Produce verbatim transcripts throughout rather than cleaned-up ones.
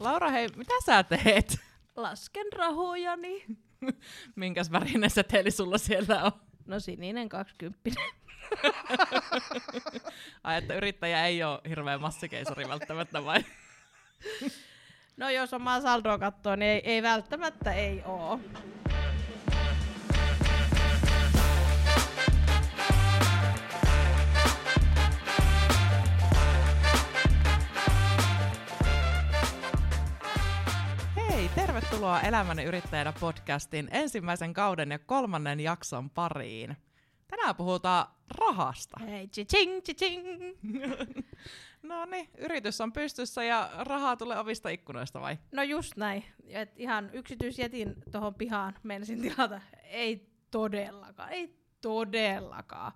Laura, hei, mitä sä teet? Lasken rahojani. Minkäs värinen seteli sulla siellä on? No sininen kaksikymppinen. Ai, että yrittäjä ei ole hirveä massikeisari välttämättä vai? No jos omaa saldoa katsoo, niin ei, ei välttämättä ei oo. Tervetuloa Elämän yrittäjänä podcastin ensimmäisen kauden ja kolmannen jakson pariin. Tänään puhutaan rahasta. Hei, tsi-tsing, tsi-tsing. No niin, yritys on pystyssä ja rahaa tulee ovista ikkunoista vai? No just näin. Et ihan yksityisjätin tuohon pihaan menisin tilata. Ei todellakaan, ei todellakaan.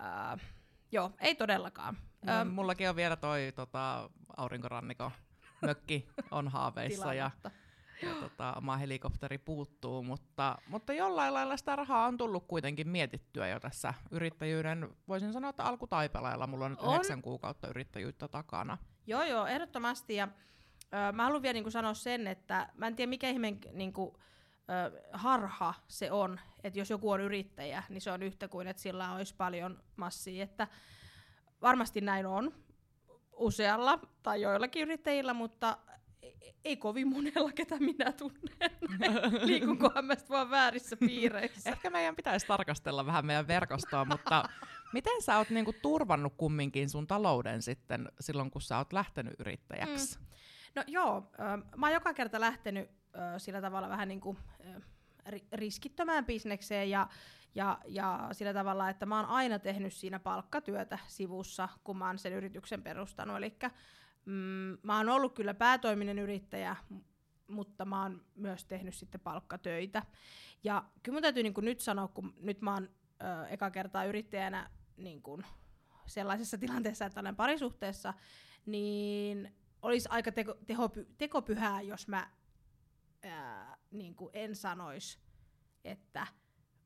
Uh, joo, ei todellakaan. No, um, mullakin on vielä toi tota, aurinkorannikon mökki on haaveissa ja... Ja tota, oma helikopteri puuttuu, mutta, mutta jollain lailla sitä rahaa on tullut kuitenkin mietittyä jo tässä yrittäjyyden, voisin sanoa, että alkutaipaleella. Mulla on nyt yhdeksän kuukautta yrittäjyyttä takana. Joo, joo, ehdottomasti. Ja, ö, mä haluan vielä niinku sanoa sen, että mä en tiedä mikä ihmeen niinku, ö, harha se on, että jos joku on yrittäjä, niin se on yhtä kuin, että sillä olisi paljon massia. Että varmasti näin on usealla tai joillakin yrittäjillä, mutta... Ei kovin monella, ketä minä tunnen. Liikunkohan mä sit vaan väärissä piireissä. Ehkä meidän pitäisi tarkastella vähän meidän verkostoa, mutta miten sä oot niinku turvannut kumminkin sun talouden sitten silloin, kun sä oot lähtenyt yrittäjäksi? Mm. No joo, ö, mä oon joka kerta lähtenyt ö, sillä tavalla vähän niinku ö, riskittömään bisnekseen ja, ja, ja sillä tavalla, että mä oon aina tehnyt siinä palkkatyötä sivussa, kun mä oon sen yrityksen perustanut. Elikkä Mm, mä oon ollut kyllä päätoiminen yrittäjä, mutta mä oon myös tehnyt sitten palkkatöitä. Ja kyllä mun täytyy niin kun nyt sanoa, kun nyt mä oon ö, eka kertaa yrittäjänä niin kun sellaisessa tilanteessa, että olen parisuhteessa, niin olisi aika teko, teho, tekopyhää, jos mä ää, niin kun en sanois, että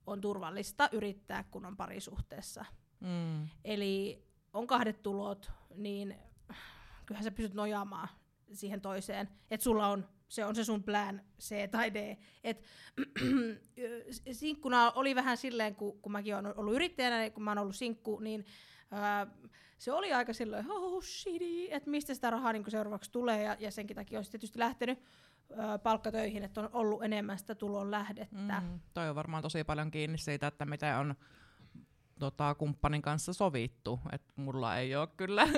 on turvallista yrittää, kun on parisuhteessa. Mm. Eli on kahdet tulot, niin... Kyllähän sä pystyt nojaamaan siihen toiseen, että sulla on se, on se sun plan C tai D. Et, sinkkuna oli vähän silleen, kun, kun mäkin olen ollut yrittäjänä, kun mä oon ollut sinkku, niin ää, se oli aika silleen, oh shitty, että mistä sitä rahaa niin seuraavaksi tulee, ja, ja senkin takia olisi tietysti lähtenyt ää, palkkatöihin, että on ollut enemmän sitä tulon lähdettä. Mm, toi on varmaan tosi paljon kiinni siitä, että mitä on... Tota, kumppanin kanssa sovittu, että mulla ei ole kyllä,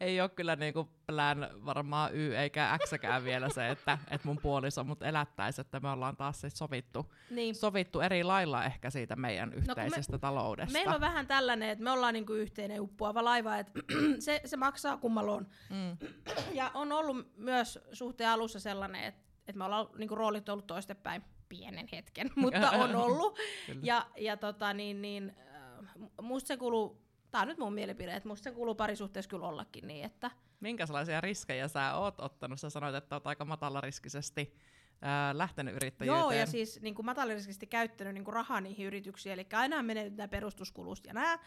ei ole kyllä niinku plan varmaan Y eikä Xkään vielä se, että et mun puoliso mut elättäisi, että me ollaan taas sit sovittu, niin. sovittu eri lailla ehkä siitä meidän yhteisestä no, me, taloudesta. Meillä on vähän tällainen, että me ollaan niinku yhteinen uppoava laiva, että se, se maksaa kummalla on. Mm. Ja on ollut myös suhteen alussa sellainen, että et me ollaan niinku roolit ollut toistepäin pienen hetken, mutta on ollut. ja, ja tota niin, niin musta se kuuluu, tää on nyt mun mielipide, että musta se kuuluu parisuhteessa kyllä ollakin niin, että... Minkälaisia riskejä sä oot ottanut? Sä sanoit, että oot aika matalariskisesti äh, lähtenyt yrittäjyyteen. Joo, ja siis niin kuin matalariskisesti käyttänyt niin kuin rahaa niihin yrityksiin, eli aina menee nämä perustuskulut ja nää,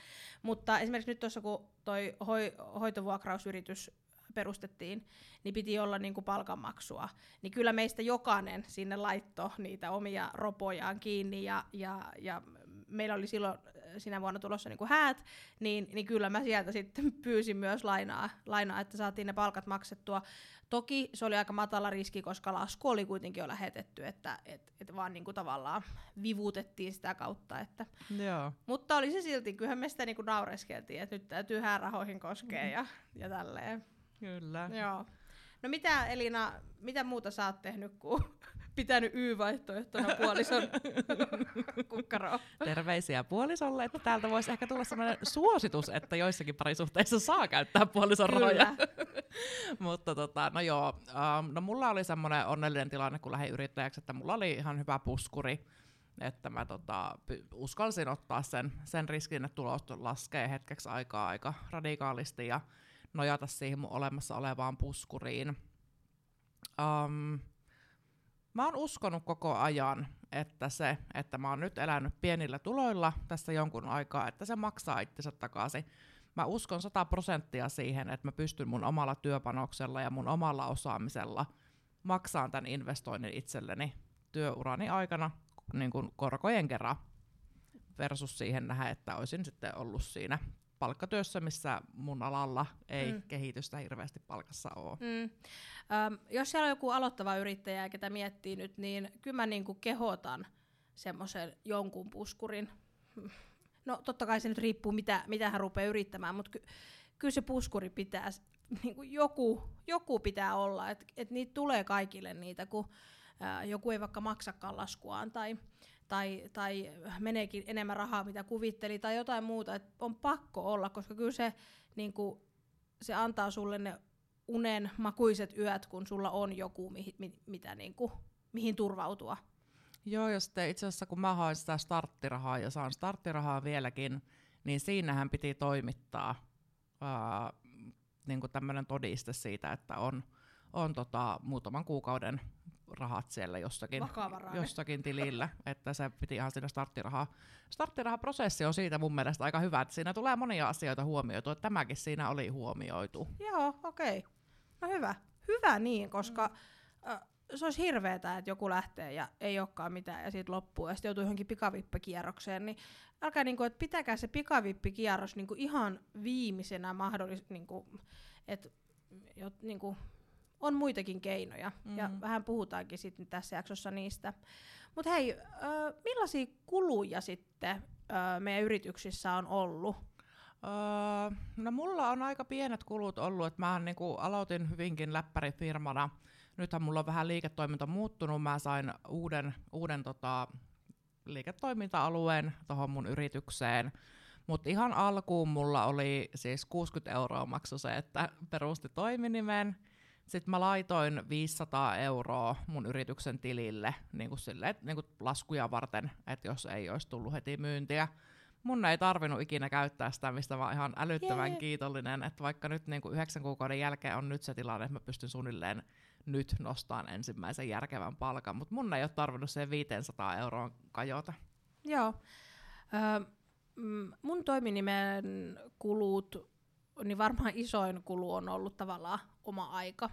mutta esimerkiksi nyt tuossa, kun toi hoi- hoitovuokrausyritys perustettiin, niin piti olla niin kuin palkanmaksua. Niin kyllä meistä jokainen sinne laittoi niitä omia ropojaan kiinni, ja, ja, ja meillä oli silloin... sinä vuonna tulossa niin kuin häät, niin, niin kyllä mä sieltä sitten pyysin myös lainaa, lainaa, että saatiin ne palkat maksettua. Toki se oli aika matala riski, koska lasku oli kuitenkin jo lähetetty, että et, et vaan niin kuin tavallaan vivutettiin sitä kautta. Että. Mutta oli se silti, kyllähän me sitä niin kuin naureskeltiin, että nyt täytyy häärahoihin koskea ja, ja tälleen. Kyllä. Joo. No mitä Elina, mitä muuta sä oot tehnyt kuin pitänyt Y-vaihtoehtona puolison kukkaroa? Terveisiä puolisolle, että täältä voisi ehkä tulla sellainen suositus, että joissakin parisuhteissa saa käyttää puolison rahoja. Mutta tota, no joo, no mulla oli semmoinen onnellinen tilanne, kun lähdin yrittäjäksi, että mulla oli ihan hyvä puskuri, että mä tota, uskalsin ottaa sen, sen riskin, että tulot laskee hetkeksi aikaa aika radikaalisti ja nojata siihen mun olemassa olevaan puskuriin. Um, mä oon uskonut koko ajan, että se, että mä oon nyt elänyt pienillä tuloilla tässä jonkun aikaa, että se maksaa itsensä takaisin. Mä uskon sata prosenttia siihen, että mä pystyn mun omalla työpanoksella ja mun omalla osaamisella maksaan tämän investoinnin itselleni työurani aikana niin kuin korkojen kerran versus siihen nähdä, että olisin sitten ollut siinä palkkatyössä, missä mun alalla ei mm. kehitystä hirveästi palkassa ole. Mm. Öm, jos siellä on joku aloittava yrittäjä, ketä miettii nyt, niin kyllä mä niinku kehotan semmoisen jonkun puskurin. No totta kai se nyt riippuu, mitä, mitä hän rupeaa yrittämään, mutta ky- kyllä se puskuri pitää, niinku joku, joku pitää olla, että et niitä tulee kaikille niitä, kun ää, joku ei vaikka maksakaan laskuaan tai... Tai, tai meneekin enemmän rahaa, mitä kuvitteli, tai jotain muuta, että on pakko olla, koska kyllä se, niin kuin, se antaa sulle ne unen makuiset yöt, kun sulla on joku, mihin, mitä, niin kuin, mihin turvautua. Joo, ja sitten itse asiassa kun mä hain sitä starttirahaa, ja saan starttirahaa vieläkin, niin siinähän piti toimittaa ää, niin kuin tämmöinen todiste siitä, että on, on tota, muutaman kuukauden rahat siellä jossakin, jossakin tilillä, että se piti ihan siinä starttirahaa. Starttirahaprosessi on siitä mun mielestä aika hyvä, että siinä tulee monia asioita huomioitu, että tämäkin siinä oli huomioitu. Joo, okei. Okay. No hyvä. Hyvä niin, koska mm. äh, se olisi hirveetä, että joku lähtee ja ei olekaan mitään ja siitä loppuu ja sitten joutuu johonkin pikavippikierrokseen, niin älkää niinku, että pitäkää se pikavippikierros niinku ihan viimeisenä mahdollisesti, niinku, että niinku, on muitakin keinoja, mm-hmm. ja vähän puhutaankin sitten tässä jaksossa niistä. Mutta hei, äh, millaisia kuluja sitten äh, meidän yrityksissä on ollut? Öö, no mulla on aika pienet kulut ollut, että mä niinku aloitin hyvinkin läppärifirmana. Nythän mulla on vähän liiketoiminta muuttunut, mä sain uuden, uuden tota, liiketoiminta-alueen tohon mun yritykseen. Mutta ihan alkuun mulla oli siis kuusikymmentä euroa maksu se, että perusti toiminimen. Sitten mä laitoin viisisataa euroa mun yrityksen tilille niin kuin sille, et, niin kuin laskuja varten, että jos ei olisi tullut heti myyntiä. Mun ei tarvinnut ikinä käyttää sitä, mistä mä oon ihan älyttömän yeah. kiitollinen, että vaikka nyt niin kuin yhdeksän kuukauden jälkeen on nyt se tilanne, että mä pystyn suunnilleen nyt nostamaan ensimmäisen järkevän palkan, mutta mun ei ole tarvinnut siihen viisisataa euroon kajota. Joo. Öö, mun toiminimen kulut... niin varmaan isoin kulu on ollut tavallaan oma aika.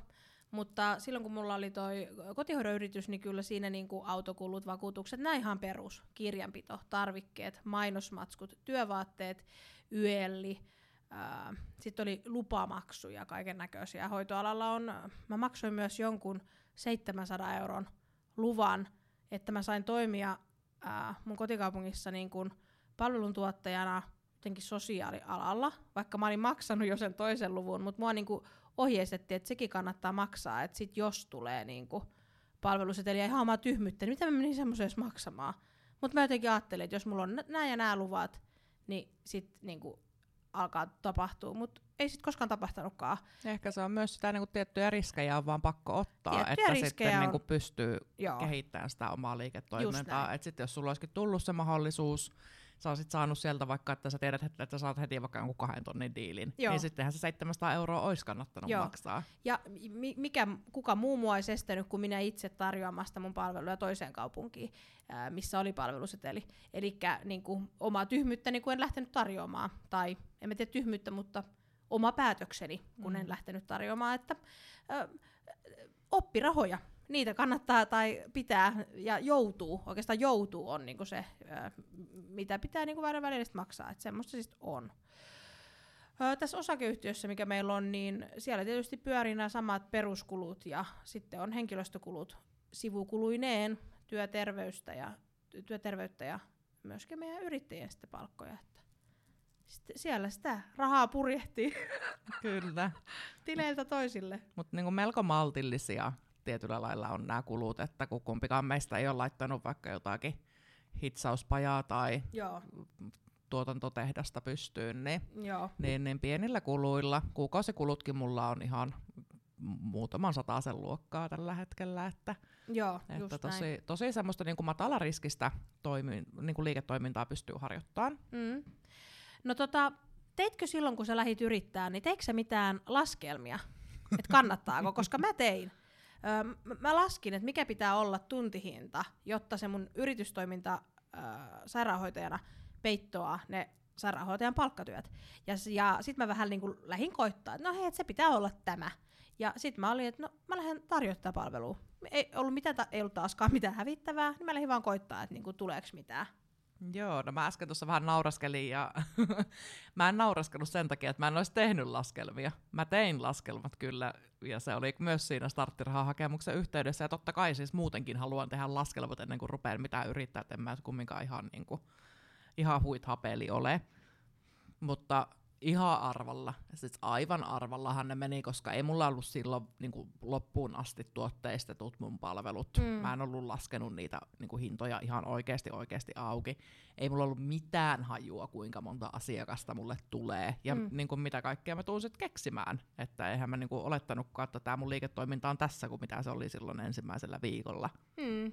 Mutta silloin kun mulla oli toi kotihoidon yritys, niin kyllä siinä niinku autokulut, vakuutukset, nämä ihan perus, kirjanpito, tarvikkeet, mainosmatskut, työvaatteet, yölli, sitten oli lupamaksuja kaiken näköisiä. Hoitoalalla on, mä maksoin myös jonkun seitsemänsadan euron luvan, että mä sain toimia ää, mun kotikaupungissa niin kun palveluntuottajana, jotenkin sosiaalialalla, vaikka mä olin maksanut jo sen toisen luvun, mutta mua niinku ohjeistettiin, että sekin kannattaa maksaa, että sit jos tulee niinku palveluseteliä, ihan mä oon tyhmyttänyt, mitä mä menin semmoiseen maksamaan. Mutta mä jotenkin ajattelin, että jos mulla on nämä ja nämä luvat, niin sit niinku alkaa tapahtua, mutta ei sit koskaan tapahtunutkaan. Ehkä se on myös sitä niinku tiettyjä riskejä on vaan pakko ottaa, tiettyjä että sitten on... niinku pystyy Joo. kehittämään sitä omaa liiketoimintaa. Että sitten jos sulla olisikin tullut se mahdollisuus, sä olisit saanut sieltä vaikka, että sä tiedät, että sä saat heti vaikka jonkun kahden tonnin diilin, Joo. niin sittenhän se seitsemänsataa euroa olisi kannattanut Joo. maksaa. Ja mikä, kuka muu mua olisi estänyt, kun minä itse tarjoamasta mun palveluja toiseen kaupunkiin, ää, missä oli palveluseteli. Elikkä niinku, omaa tyhmyyttä niin kun en lähtenyt tarjoamaan, tai en mä tiedä tyhmyyttä, mutta oma päätökseni, kun mm. en lähtenyt tarjoamaan, että ää, oppirahoja. Niitä kannattaa tai pitää ja joutuu, oikeastaan joutuu on niinku se, mitä pitää niinku välillä maksaa, että semmoista siis on. Ö, tässä osakeyhtiössä, mikä meillä on, niin siellä tietysti pyörii nämä samat peruskulut ja sitten on henkilöstökulut sivukuluineen, työterveystä ja, työterveyttä ja myöskin meidän yrittäjien sitten palkkoja. Sitten siellä sitä rahaa purjehtii Kyllä. tileiltä toisille. Mutta niinku melko maltillisia. Tietyllä lailla on nämä kulut, että kun kumpikaan meistä ei ole laittanut vaikka jotakin hitsauspajaa tai Joo. tuotantotehdasta pystyyn, niin, niin, niin pienillä kuluilla, kuukausikulutkin mulla on ihan muutaman sataisen luokkaa tällä hetkellä, että, Joo, että tosi, tosi semmoista niin kuin matalariskistä toimi, niin kuin liiketoimintaa pystyy harjoittamaan. Mm. No tota, teitkö silloin, kun sä lähdit yrittämään, niin teikö sä mitään laskelmia, että kannattaako, koska mä tein. Öö, mä laskin, että mikä pitää olla tuntihinta, jotta se mun yritystoiminta öö, sairaanhoitajana peittoaa ne sairaanhoitajan palkkatyöt. Ja, ja sitten mä vähän niin kuin lähdin koittaa, että no hei, et se pitää olla tämä. Ja sitten mä olin, että no mä lähden tarjoamaan tätä palvelua. Ei ollut, mitään, ei ollut taaskaan mitään hävittävää, niin mä lähdin vaan koittaa, että niinku, tuleeko mitään. Joo, no mä äsken tuossa vähän nauraskelin ja mä en nauraskellut sen takia, että mä en olisi tehnyt laskelmia. Mä tein laskelmat kyllä ja se oli myös siinä starttirahahakemuksen yhteydessä ja totta kai siis muutenkin haluan tehdä laskelmat ennen kuin rupean mitään yrittää, että en mä kumminkaan ihan, niin kuin, ihan huithapeli ole. Mutta ihan arvalla, siis aivan arvallahan ne meni, koska ei mulla ollut silloin niin kuin loppuun asti tuotteistetut mun palvelut. Mm. Mä en ollut laskenut niitä niin kuin hintoja ihan oikeasti oikeasti auki. Ei mulla ollut mitään hajua, kuinka monta asiakasta mulle tulee ja mm. niin kuin mitä kaikkea mä tuun sit keksimään. Että eihän mä niin kuin olettanutkaan, että tää mun liiketoiminta on tässä, kuin mitä se oli silloin ensimmäisellä viikolla. Mm.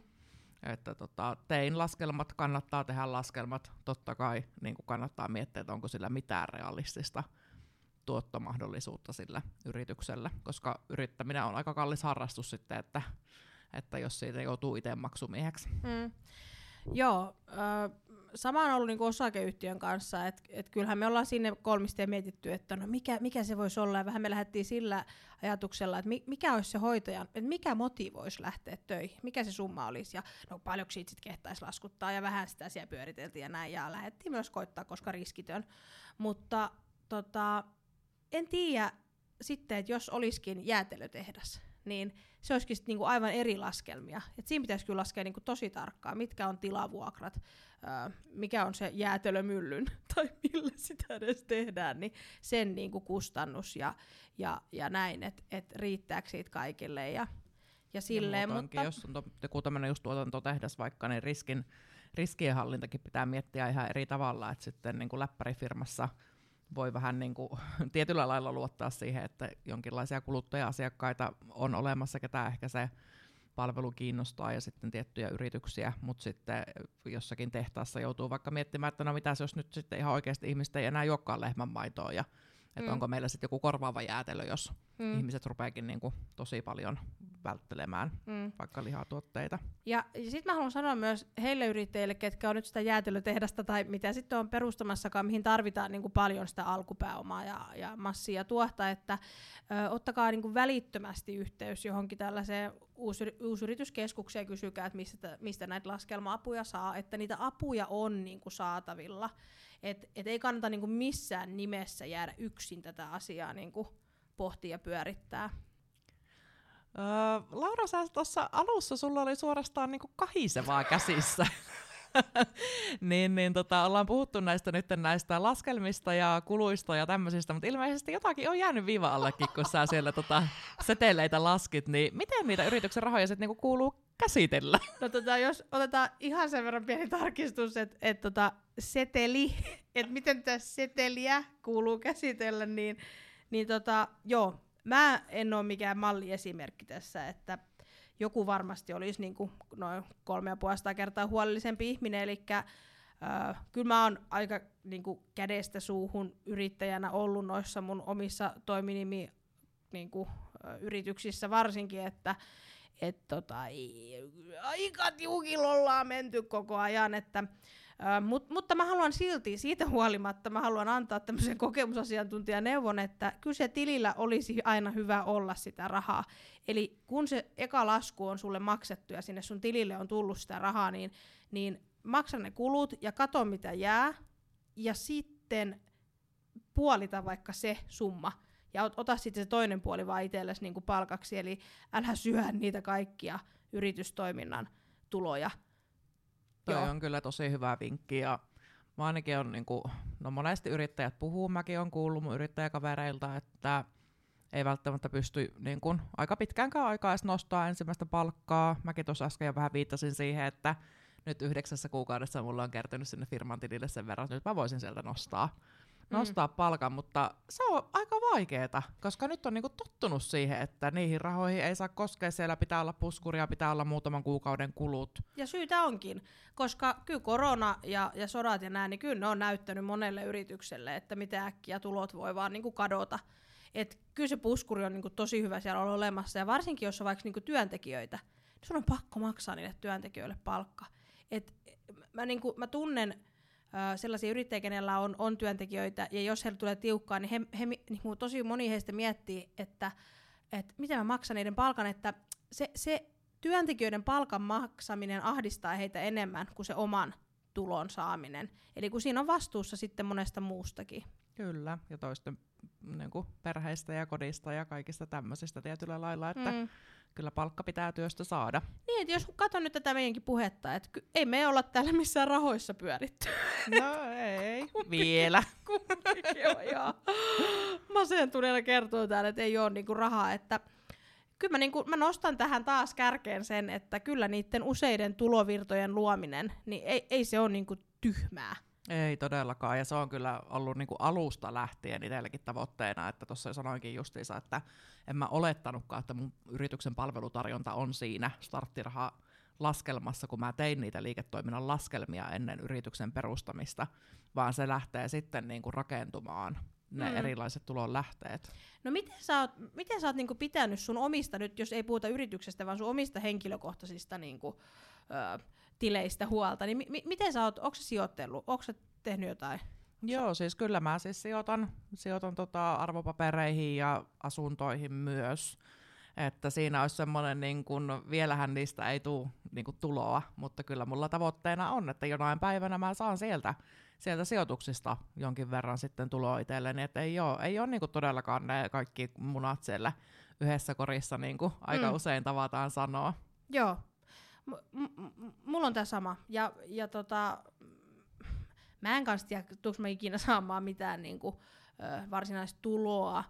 Että tota, tein laskelmat, kannattaa tehdä laskelmat, totta kai niin kuin kannattaa miettiä, että onko sillä mitään realistista tuottomahdollisuutta sillä yrityksellä, koska yrittäminen on aika kallis harrastus sitten, että, että jos siitä joutuu itse maksumieheksi. Mm. Joo, äh, sama on ollut niinku osakeyhtiön kanssa, että et kyllähän me ollaan sinne kolmisteen mietitty, että no mikä, mikä se voisi olla, ja vähän me lähdettiin sillä ajatuksella, että mi, mikä olisi se hoitajan, että mikä motivoisi lähteä töihin, mikä se summa olisi, ja no paljonko siitä sitten kehtaisi laskuttaa, ja vähän sitä siellä pyöriteltiin ja näin, ja lähdettiin myös koittaa, koska riskitön, mutta tota, en tiedä sitten, että jos olisikin jäätelötehdas, niin se olisikin niinku aivan eri laskelmia. Et siinä pitäisi kyllä laskea niinku tosi tarkkaan, mitkä on tilavuokrat, öö, mikä on se jäätelömyllyn, tai millä sitä edes tehdään, niin sen niinku kustannus ja, ja, ja näin, että et riittääkö siitä kaikille ja, ja silleen. Ja mutta jos on to, tämmöinen just tuotantotehdas vaikka, niin riskin, riskienhallintakin pitää miettiä ihan eri tavalla, että sitten niinku läppärifirmassa voi vähän niin kuin tietyllä lailla luottaa siihen, että jonkinlaisia kuluttaja-asiakkaita on olemassa, ketä ehkä se palvelu kiinnostaa ja sitten tiettyjä yrityksiä, mutta sitten jossakin tehtaassa joutuu vaikka miettimään, että no mitäs jos nyt sitten ihan oikeasti ihmiset ei enää juokaan lehmänmaitoa ja että mm. onko meillä sitten joku korvaava jäätelö, jos mm. ihmiset rupeakin niinku tosi paljon välttelemään mm. vaikka lihatuotteita. Ja, ja sitten mä haluan sanoa myös heille yrittäjille, ketkä on nyt sitä jäätelötehdasta tai mitä sitten on perustamassakaan, mihin tarvitaan niinku paljon sitä alkupääomaa ja, ja massia tuohta, että ö, ottakaa niinku välittömästi yhteys johonkin tällaiseen uusyrityskeskukseen ja kysykää, että mistä, mistä näitä laskelma-apuja saa, että niitä apuja on niinku saatavilla. Et, et ei kannata niinku missään nimessä jäädä yksin tätä asiaa niinku pohtia ja pyörittää. Öö, Laura, sä tuossa alussa sulla oli suorastaan niinku kahisevaa käsissä. niin, niin tota, ollaan puhuttu näistä, nyt näistä laskelmista ja kuluista ja tämmöisistä, mutta ilmeisesti jotakin on jäänyt viiva allekin, kun sä siellä tota, seteleitä laskit. Niin miten niitä yrityksen rahoja sit niinku kuuluu käsitellä? No, tota, jos otetaan ihan sen verran pieni tarkistus, että et, tota, seteli, että miten tätä seteliä kuuluu käsitellä, niin, niin tota, joo, mä en ole mikään malliesimerkki tässä, että joku varmasti olisi niinku noin kolme ja puolesta kertaa huolellisempi ihminen, eli öö, kyllä mä oon aika niinku kädestä suuhun yrittäjänä ollut noissa mun omissa toiminimi niinku, yrityksissä varsinkin, että et, tota, aika tiukilla ollaan menty koko ajan, että Uh, mut, mutta mä haluan silti, siitä huolimatta, mä haluan antaa tämmöisen kokemusasiantuntijaneuvon, että kyllä se tilillä olisi aina hyvä olla sitä rahaa. Eli kun se eka lasku on sulle maksettu ja sinne sun tilille on tullut sitä rahaa, niin, niin maksa ne kulut ja katso mitä jää ja sitten puolita vaikka se summa. Ja ota sitten se toinen puoli vaan itsellesi niin kuin palkaksi, eli älä syö niitä kaikkia yritystoiminnan tuloja. Toi Joo. on kyllä tosi hyvä vinkki ja mä ainakin on niinku, no monesti yrittäjät puhuu, mäkin on kuullut mun yrittäjäkavereilta, että ei välttämättä pysty niinku, aika pitkäänkään aikaa edes nostaa ensimmäistä palkkaa. Mäkin tuossa äsken vähän viittasin siihen, että nyt yhdeksässä kuukaudessa mulla on kertynyt sinne firman tilille sen verran, että nyt mä voisin sieltä nostaa, nostaa mm. palkan, mutta se on aika vaikeeta, koska nyt on niinku tottunut siihen, että niihin rahoihin ei saa koskea, siellä pitää olla puskuria, pitää olla muutaman kuukauden kulut. Ja syytä onkin, koska kyllä korona ja, ja sodat ja nää, niin kyllä ne on näyttänyt monelle yritykselle, että mitä äkkiä tulot voi vaan niinku kadota. Et kyllä se puskuri on niinku tosi hyvä siellä on olemassa, ja varsinkin jos on vaikka niinku työntekijöitä, niin sun on pakko maksaa niille työntekijöille palkka. Et mä, niinku, mä tunnen sellaisia yrittäjiä, kenellä on, on työntekijöitä, ja jos heillä tulee tiukkaa, niin, he, he, niin tosi moni heistä miettii, että, että miten mä maksan niiden palkan, että se, se työntekijöiden palkan maksaminen ahdistaa heitä enemmän kuin se oman tulon saaminen. Eli kun siinä on vastuussa sitten monesta muustakin. Kyllä, ja toisten niin kuin perheistä ja kodista ja kaikista tämmöisistä tietyllä lailla, että mm. kyllä palkka pitää työstä saada. Niin, että jos katson nyt tätä meidänkin puhetta, että ky- ei me olla täällä missään rahoissa pyöritty. No ei, kumpikin, vielä. Kumpikin on, joo. Masentuneena kertoo täällä, että ei ole niinku rahaa. Että kyllä mä, niinku, mä nostan tähän taas kärkeen sen, että kyllä niiden useiden tulovirtojen luominen, niin ei, ei se ole niinku tyhmää. Ei todellakaan, ja se on kyllä ollut niinku alusta lähtien itselläkin tavoitteena, että tuossa sanoinkin justiinsa, että en mä olettanutkaan, että mun yrityksen palvelutarjonta on siinä starttirahalaskelmassa, kun mä tein niitä liiketoiminnan laskelmia ennen yrityksen perustamista, vaan se lähtee sitten niinku rakentumaan ne mm-hmm. erilaiset tulonlähteet. No miten sä oot, miten sä oot niinku pitänyt sun omista, nyt jos ei puhuta yrityksestä, vaan sun omista henkilökohtaisista niinku, öö, tileistä huolta, niin mi- miten sä oot, onko sä sijoitellut, onko sä tehnyt jotain? Joo, siis kyllä mä siis sijoitan, sijoitan tota arvopapereihin ja asuntoihin myös, että siinä olisi semmoinen, niin kun, vielähän niistä ei tule niin kun tuloa, mutta kyllä mulla tavoitteena on, että jonain päivänä mä saan sieltä, sieltä sijoituksista jonkin verran sitten tuloa itselleni, että ei ole, ei ole niin kun todellakaan ne kaikki munat siellä yhdessä korissa, niin kuin aika mm. usein tavataan sanoa. Joo. M- m- mulla on tää sama, ja, ja tota, mä en kanssa tiedä, tuuks mä ikinä saamaan mitään niinku, ö, varsinaista tuloa.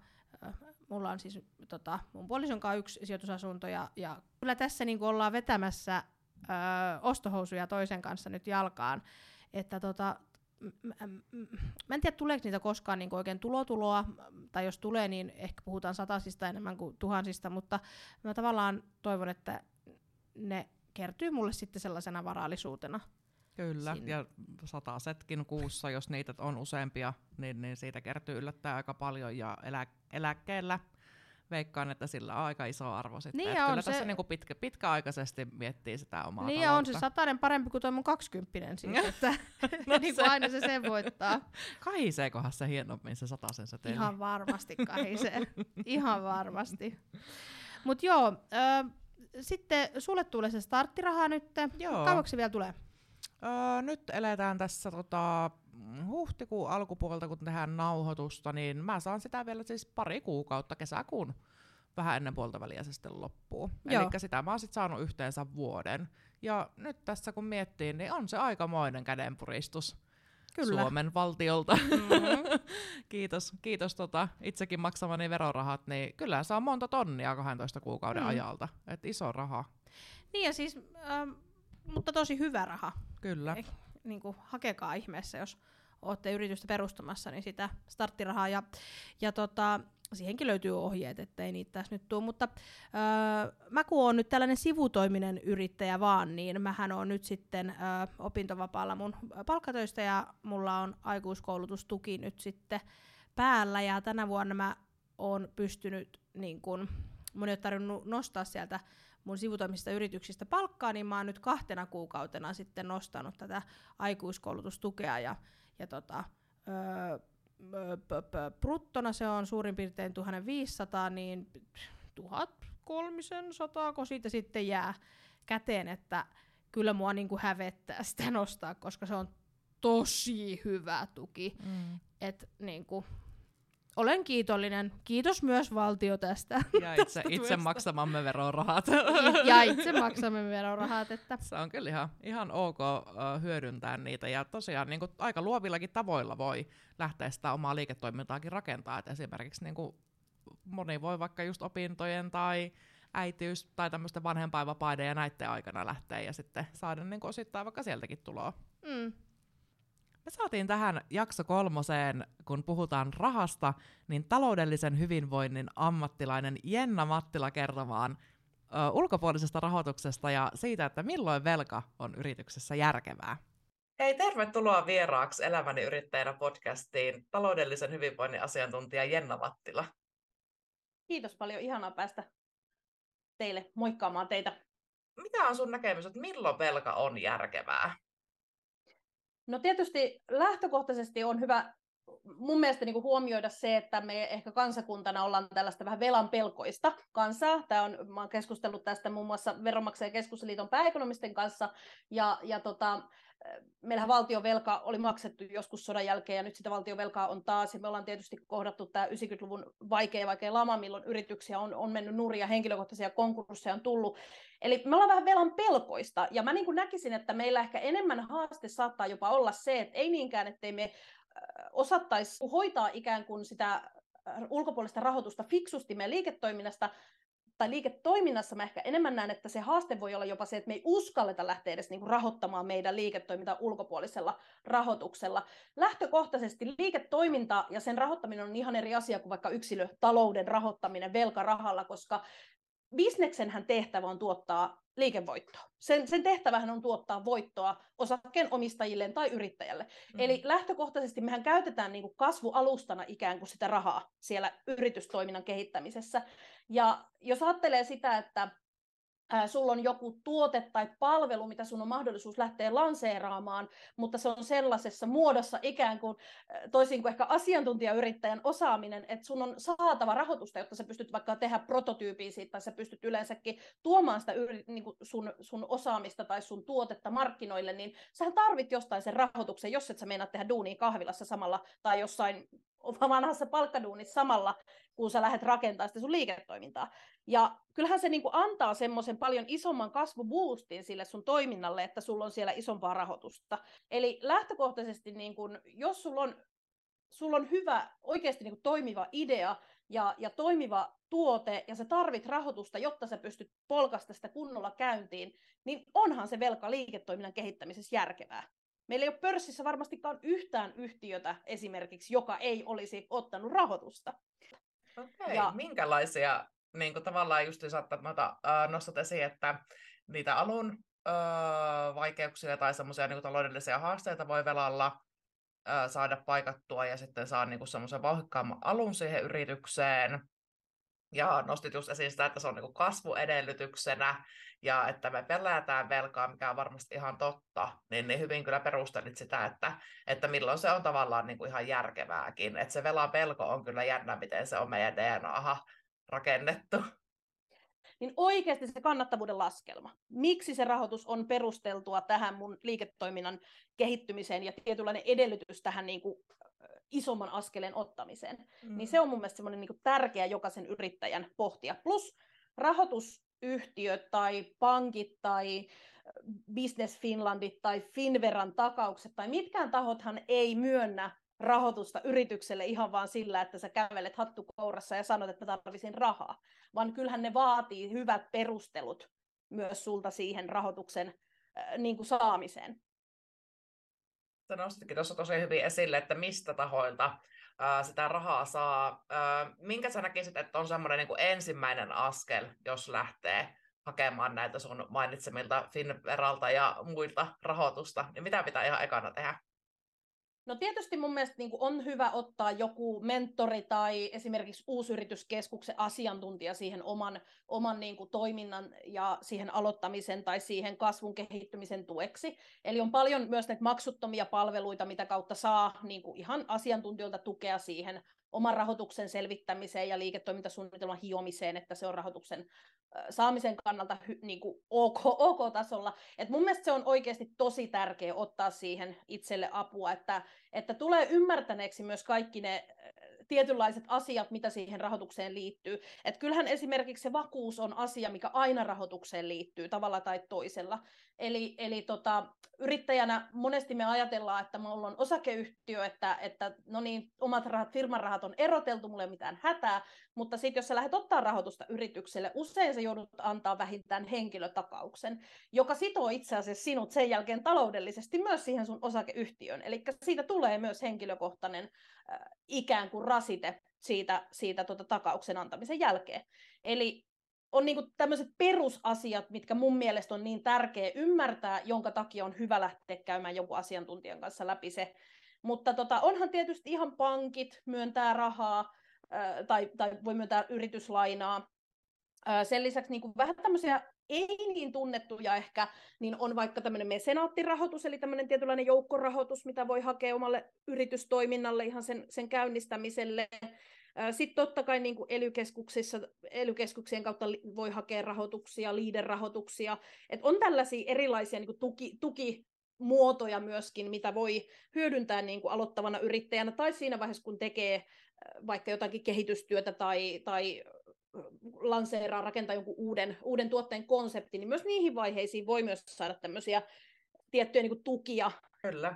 Ö, mulla on siis tota, mun puolison kanssa yksi sijoitusasunto, ja, ja kyllä tässä niinku ollaan vetämässä ö, ostohousuja toisen kanssa nyt jalkaan. Että tota, m- m- mä en tiedä, tuleeko niitä koskaan niinku oikein tulotuloa, tai jos tulee, niin ehkä puhutaan satasista enemmän kuin tuhansista, mutta mä tavallaan toivon, että ne kertyy mulle sitten sellaisena varallisuutena. Kyllä, sinne. Ja satasetkin kuussa, jos niitä on useampia, niin, niin siitä kertyy yllättää aika paljon, ja elä, eläkkeellä veikkaan, että sillä on aika iso arvo sitten. Niin kyllä se, tässä niinku pitkä, pitkäaikaisesti miettii sitä omaa niin taloutta. Niin on se satainen parempi kuin toi mun kaksikymppinen siis, että no niin kuin aina se sen voittaa. Kahiseekohan se hienommin se satasen säteily? Ihan varmasti kahisee, ihan varmasti. Mut joo, öö, sitten sulle tulee se starttiraha nyt. Kauanko se vielä tulee? Öö, nyt eletään tässä tota, huhtikuun alkupuolta, kun tehdään nauhoitusta, niin mä saan sitä vielä siis pari kuukautta kesäkuun vähän ennen puolta väliä se sitten loppuu. Elikkä sitä mä oon sit saanut yhteensä vuoden. Ja nyt tässä kun miettii, niin on se aikamoinen kädenpuristus. Kyllä. Suomen valtiolta. Mm-hmm. kiitos kiitos tota, itsekin maksamani verorahat, niin kyllä se on monta tonnia kaksitoista kuukauden mm. ajalta. Et iso raha. Niin ja siis, ähm, mutta tosi hyvä raha. Kyllä. E, niin kuin, hakekaa ihmeessä, jos olette yritystä perustamassa, niin sitä starttirahaa. Ja, ja tota, siihenkin löytyy ohjeet, ettei niitä tässä nyt tule. Mutta äh, mä kun oon nyt tällainen sivutoiminen yrittäjä vaan, niin mähän oon nyt sitten äh, opintovapaalla mun palkkatöistä, ja mulla on aikuiskoulutustuki nyt sitten päällä, ja tänä vuonna mä oon pystynyt, niin kun, mun ei ole tarvinnut nostaa sieltä mun sivutoimisista yrityksistä palkkaa, niin mä oon nyt kahtena kuukautena sitten nostanut tätä aikuiskoulutustukea, ja, ja tota... Öö, bruttona se on suurin piirtein tuhatviisisataa, niin tuhatkolmesataa, kun siitä sitten jää käteen, että kyllä mua niinku hävettää sitä nostaa, koska se on tosi hyvä tuki. Mm. Et niinku, olen kiitollinen. Kiitos myös valtio tästä. Ja itse, itse maksamamme verorahat. Ja itse maksamme verorahat. Että. Se on kyllä ihan, ihan ok uh, hyödyntää niitä. Ja tosiaan niin kuin aika luovillakin tavoilla voi lähteä sitä omaa liiketoimintaakin rakentaa. Et esimerkiksi niin kuin moni voi vaikka just opintojen tai äitiys- tai tämmöisten vanhempainvapaiden ja näiden aikana lähteä ja sitten saada niin kuin osittain vaikka sieltäkin tuloa. Mm. Me saatiin tähän jakso kolmoseen, kun puhutaan rahasta, niin taloudellisen hyvinvoinnin ammattilainen Jenna Mattila kertomaan ö, ulkopuolisesta rahoituksesta ja siitä, että milloin velka on yrityksessä järkevää. Hei, tervetuloa vieraaksi Elämäni yrittäjänä podcastiin taloudellisen hyvinvoinnin asiantuntija Jenna Mattila. Kiitos paljon, ihanaa päästä teille moikkaamaan teitä. Mitä on sun näkemys, että milloin velka on järkevää? No tietysti lähtökohtaisesti on hyvä mun mielestä niin kuin huomioida se, että me ehkä kansakuntana ollaan tällaista vähän velan pelkoista kansaa. Tämä on, mä oon keskustellut tästä muun muassa Veronmaksajan keskusliiton pääekonomisten kanssa, ja, ja tota, meillähän valtiovelka oli maksettu joskus sodan jälkeen, ja nyt sitä valtiovelkaa on taas, ja me ollaan tietysti kohdattu tämä yhdeksänkymmentäluvun vaikea, vaikea lama, milloin yrityksiä on, on mennyt nurin ja henkilökohtaisia konkursseja on tullut. Eli me ollaan vähän velan pelkoista, ja mä niin kuin näkisin, että meillä ehkä enemmän haaste saattaa jopa olla se, että ei niinkään, ettei me osattaisiin hoitaa ikään kuin sitä ulkopuolista rahoitusta fiksusti meidän liiketoiminnasta, tai liiketoiminnassa mä ehkä enemmän näen, että se haaste voi olla jopa se, että me ei uskalleta lähteä edes niin kuin rahoittamaan meidän liiketoimintaa ulkopuolisella rahoituksella. Lähtökohtaisesti liiketoiminta ja sen rahoittaminen on ihan eri asia kuin vaikka yksilötalouden rahoittaminen velkarahalla, koska bisneksenhän tehtävä on tuottaa liikevoittoa. Sen, sen tehtävähän on tuottaa voittoa osakkeenomistajilleen tai yrittäjälle. Mm-hmm. Eli lähtökohtaisesti mehän käytetään niin kuin kasvualustana ikään kuin sitä rahaa siellä yritystoiminnan kehittämisessä. Ja jos ajattelee sitä, että sulla on joku tuote tai palvelu, mitä sun on mahdollisuus lähteä lanseeraamaan, mutta se on sellaisessa muodossa ikään kuin, toisin kuin ehkä asiantuntijayrittäjän osaaminen, että sun on saatava rahoitusta, jotta sä pystyt vaikka tehdä prototyypiä siitä, tai sä pystyt yleensäkin tuomaan sitä niin kuin sun, sun osaamista tai sun tuotetta markkinoille, niin sähän tarvit jostain sen rahoituksen, jos et sä meinaa tehdä duunia kahvilassa samalla tai jossain vanhassa palkkaduunissa samalla, kun sä lähdet rakentamaan sitä sun liiketoimintaa. Ja kyllähän se niin kuin antaa semmoisen paljon isomman kasvuboostin sille sun toiminnalle, että sulla on siellä isompaa rahoitusta. Eli lähtökohtaisesti, niin kuin, jos sulla on, sulla on hyvä, oikeasti niin kuin toimiva idea ja, ja toimiva tuote, ja sä tarvit rahoitusta, jotta sä pystyt polkaista sitä kunnolla käyntiin, niin onhan se velka liiketoiminnan kehittämisessä järkevää. Meillä ei ole pörssissä varmastikaan yhtään yhtiötä esimerkiksi, joka ei olisi ottanut rahoitusta. Okei, ja minkälaisia, niin kuin tavallaan just saattaa nostat esiin, että niitä alun ö, vaikeuksia tai semmoisia niin taloudellisia haasteita voi velalla ö, saada paikattua ja sitten saa niin semmoisen vauhdikkaamman alun siihen yritykseen. Ja nostit just esiin sitä, että se on niin kasvuedellytyksenä ja että me pelätään velkaa, mikä on varmasti ihan totta, niin, niin hyvin kyllä perustelit sitä, että, että milloin se on tavallaan niin kuin ihan järkevääkin. Että se velan pelko on kyllä jännä, miten se on meidän D N A:han rakennettu. Niin oikeasti se kannattavuuden laskelma. Miksi se rahoitus on perusteltua tähän mun liiketoiminnan kehittymiseen ja tietynlainen edellytys tähän niin kuin isomman askeleen ottamiseen, mm. niin se on mun mielestä semmoinen niin kuin tärkeä jokaisen yrittäjän pohtia. Plus rahoitusyhtiöt tai pankit tai Business Finlandit tai Finveran takaukset tai mitkään tahothan ei myönnä rahoitusta yritykselle ihan vaan sillä, että sä kävelet hattukourassa ja sanot, että mä tarvitsin rahaa, vaan kyllähän ne vaatii hyvät perustelut myös sulta siihen rahoituksen äh, niin kuin saamiseen. Sä nostitkin tuossa tosi hyvin esille, että mistä tahoilta ää, sitä rahaa saa. Ää, minkä sä näkisit, että on semmoinen niin kuin ensimmäinen askel, jos lähtee hakemaan näitä sun mainitsemilta Finveralta ja muilta rahoitusta, niin mitä pitää ihan ekana tehdä? No tietysti mun mielestä niin kuin on hyvä ottaa joku mentori tai esimerkiksi uusyrityskeskuksen asiantuntija siihen oman, oman niin kuin toiminnan ja siihen aloittamisen tai siihen kasvun kehittymisen tueksi. Eli on paljon myös näitä maksuttomia palveluita, mitä kautta saa niin kuin ihan asiantuntijoilta tukea siihen oman rahoituksen selvittämiseen ja liiketoimintasuunnitelman hiomiseen, että se on rahoituksen saamisen kannalta niin kuin ok, ok tasolla. Et mun mielestä se on oikeasti tosi tärkeä ottaa siihen itselle apua, että, että tulee ymmärtäneeksi myös kaikki ne tietynlaiset asiat, mitä siihen rahoitukseen liittyy. Et kyllähän esimerkiksi se vakuus on asia, mikä aina rahoitukseen liittyy tavalla tai toisella. Eli, eli tota, yrittäjänä monesti me ajatellaan, että mulla on osakeyhtiö, että, että no niin, omat rahat, firman rahat on eroteltu, mulla ei ole mitään hätää, mutta sitten jos sä lähdet ottaa rahoitusta yritykselle, usein sä joudut antaa vähintään henkilötakauksen, joka sitoo itse asiassa sinut sen jälkeen taloudellisesti myös siihen sun osakeyhtiöön. Eli siitä tulee myös henkilökohtainen äh, ikään kuin rasite siitä, siitä tuota, takauksen antamisen jälkeen. Eli on niin kuin tämmöiset perusasiat, mitkä mun mielestä on niin tärkeä ymmärtää, jonka takia on hyvä lähteä käymään jonkun asiantuntijan kanssa läpi se. Mutta tota, onhan tietysti ihan pankit myöntää rahaa äh, tai, tai voi myöntää yrityslainaa. Sen lisäksi niin kuin vähän tämmöisiä ei niin tunnettuja ehkä, niin on vaikka tämmöinen mensenaattirahoitus, eli tämmöinen tietynlainen joukkorahoitus, mitä voi hakea omalle yritystoiminnalle ihan sen, sen käynnistämiselle. Sitten totta kai niin kuin ely-keskuksissa, ely-keskuksien kautta voi hakea rahoituksia, liiderahoituksia. Et on tällaisia erilaisia niin kuin tuki, tukimuotoja myöskin, mitä voi hyödyntää niin kuin aloittavana yrittäjänä tai siinä vaiheessa, kun tekee vaikka jotakin kehitystyötä tai, tai lanseeraa, rakentaa jonkun uuden, uuden tuotteen konsepti, niin myös niihin vaiheisiin voi myös saada tämmöisiä tiettyjä niin kuin tukia. Kyllä.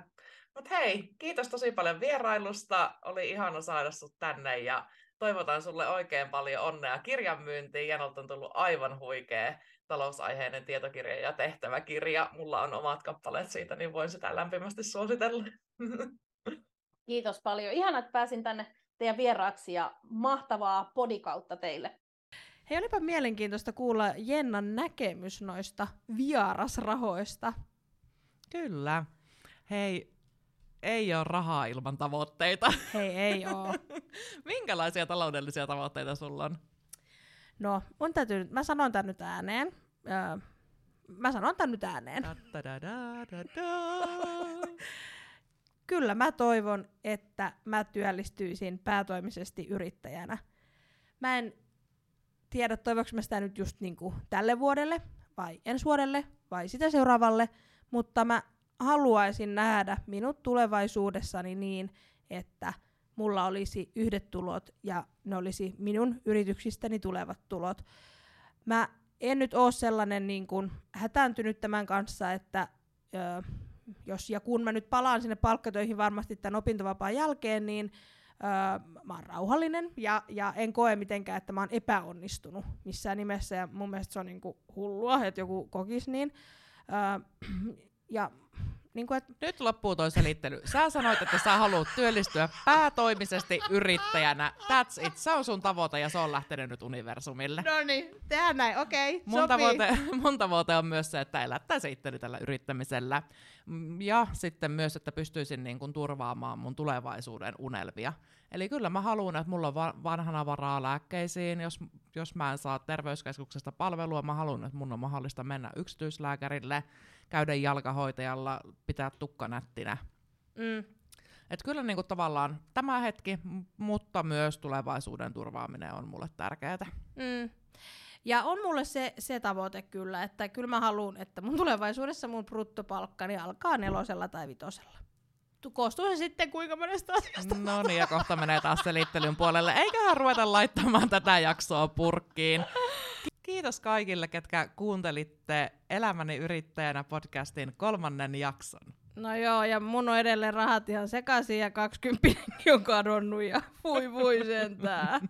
Mut hei, kiitos tosi paljon vierailusta. Oli ihana saada sut tänne ja toivotan sulle oikein paljon onnea kirjan myyntiin. Janolta on tullut aivan huikea talousaiheinen tietokirja ja tehtäväkirja. Mulla on omat kappaleet siitä, niin voin sitä lämpimästi suositella. Kiitos paljon. Ihana, että pääsin tänne teidän vieraaksi ja mahtavaa podikautta teille. Hei, olipa mielenkiintoista kuulla Jennan näkemys noista vierasrahoista. Kyllä. Hei, ei ole rahaa ilman tavoitteita. Hei, ei oo. Minkälaisia taloudellisia tavoitteita sulla on? No, mun täytyy, mä sanon tän nyt ääneen. Öö, mä sanon tän nyt ääneen. Kyllä mä toivon, että mä työllistyisin päätoimisesti yrittäjänä. Mä en tiedä, toivonko mä sitä nyt just niinku tälle vuodelle, vai ensi vuodelle, vai sitä seuraavalle, mutta mä haluaisin nähdä minut tulevaisuudessani niin, että mulla olisi yhdet tulot ja ne olisi minun yrityksistäni tulevat tulot. Mä en nyt ole sellainen niin kuin hätääntynyt tämän kanssa, että ö, jos ja kun mä nyt palaan sinne palkkatöihin varmasti tämän opintovapaan jälkeen, niin ö, mä oon rauhallinen ja, ja en koe mitenkään, että mä oon epäonnistunut missään nimessä. Ja mun mielestä se on niin kuin hullua, että joku kokisi niin. Ö, ja Niin kuin, et... Nyt loppuu toi selittely. Sä sanoit, että sä haluat työllistyä päätoimisesti yrittäjänä. That's it. Se on sun tavoite ja se on lähtenyt nyt universumille. No niin, tehdään näin. Okei, okay, mun tavoite, mun tavoite on myös se, että elättäisi itteni tällä yrittämisellä. Ja sitten myös, että pystyisin niin kuin turvaamaan mun tulevaisuuden unelmia. Eli kyllä mä haluan, että mulla on vanhana varaa lääkkeisiin. Jos, jos mä en saa terveyskeskuksesta palvelua, mä haluan, että mun on mahdollista mennä yksityislääkärille, käydä jalkahoitajalla, pitää tukka nättinä. Mm. Et kyllä niinku tavallaan tämä hetki, mutta myös tulevaisuuden turvaaminen on mulle tärkeää. Mm. Ja on mulle se, se tavoite kyllä, että kyllä mä haluan, että mun tulevaisuudessa mun bruttopalkkani alkaa nelosella tai vitosella. Koostuu se sitten kuinka monesta asiasta? No niin, ja kohta menee taas selittelyn puolelle. Eiköhän ruveta laittamaan tätä jaksoa purkkiin. Kiitos kaikille, ketkä kuuntelitte Elämäni yrittäjänä podcastin kolmannen jakson. No joo, ja mun on edelleen rahat ihan sekaisin ja kaksikymmentäkin on kadonnut ja vui vui sentään.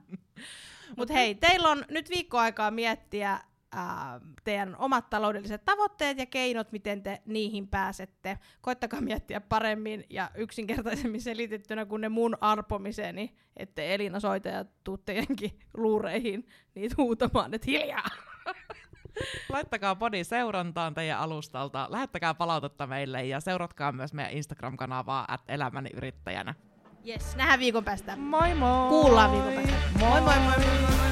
Mut hei, teillä on nyt viikko aikaa miettiä Ää, teidän omat taloudelliset tavoitteet ja keinot, miten te niihin pääsette. Koittakaa miettiä paremmin ja yksinkertaisemmin selitettynä kuin ne mun arpomiseni, että Elina soita ja tuu teidänkin luureihin niitä huutamaan, että hiljaa! Laittakaa podi seurantaan teidän alustalta, lähettäkää palautetta meille ja seuratkaa myös meidän Instagram-kanavaa at elämäni yrittäjänä. Jes, nähdään viikon päästä. Moi moi! Kuullaan viikon päästä. Moi moi moi! moi, moi.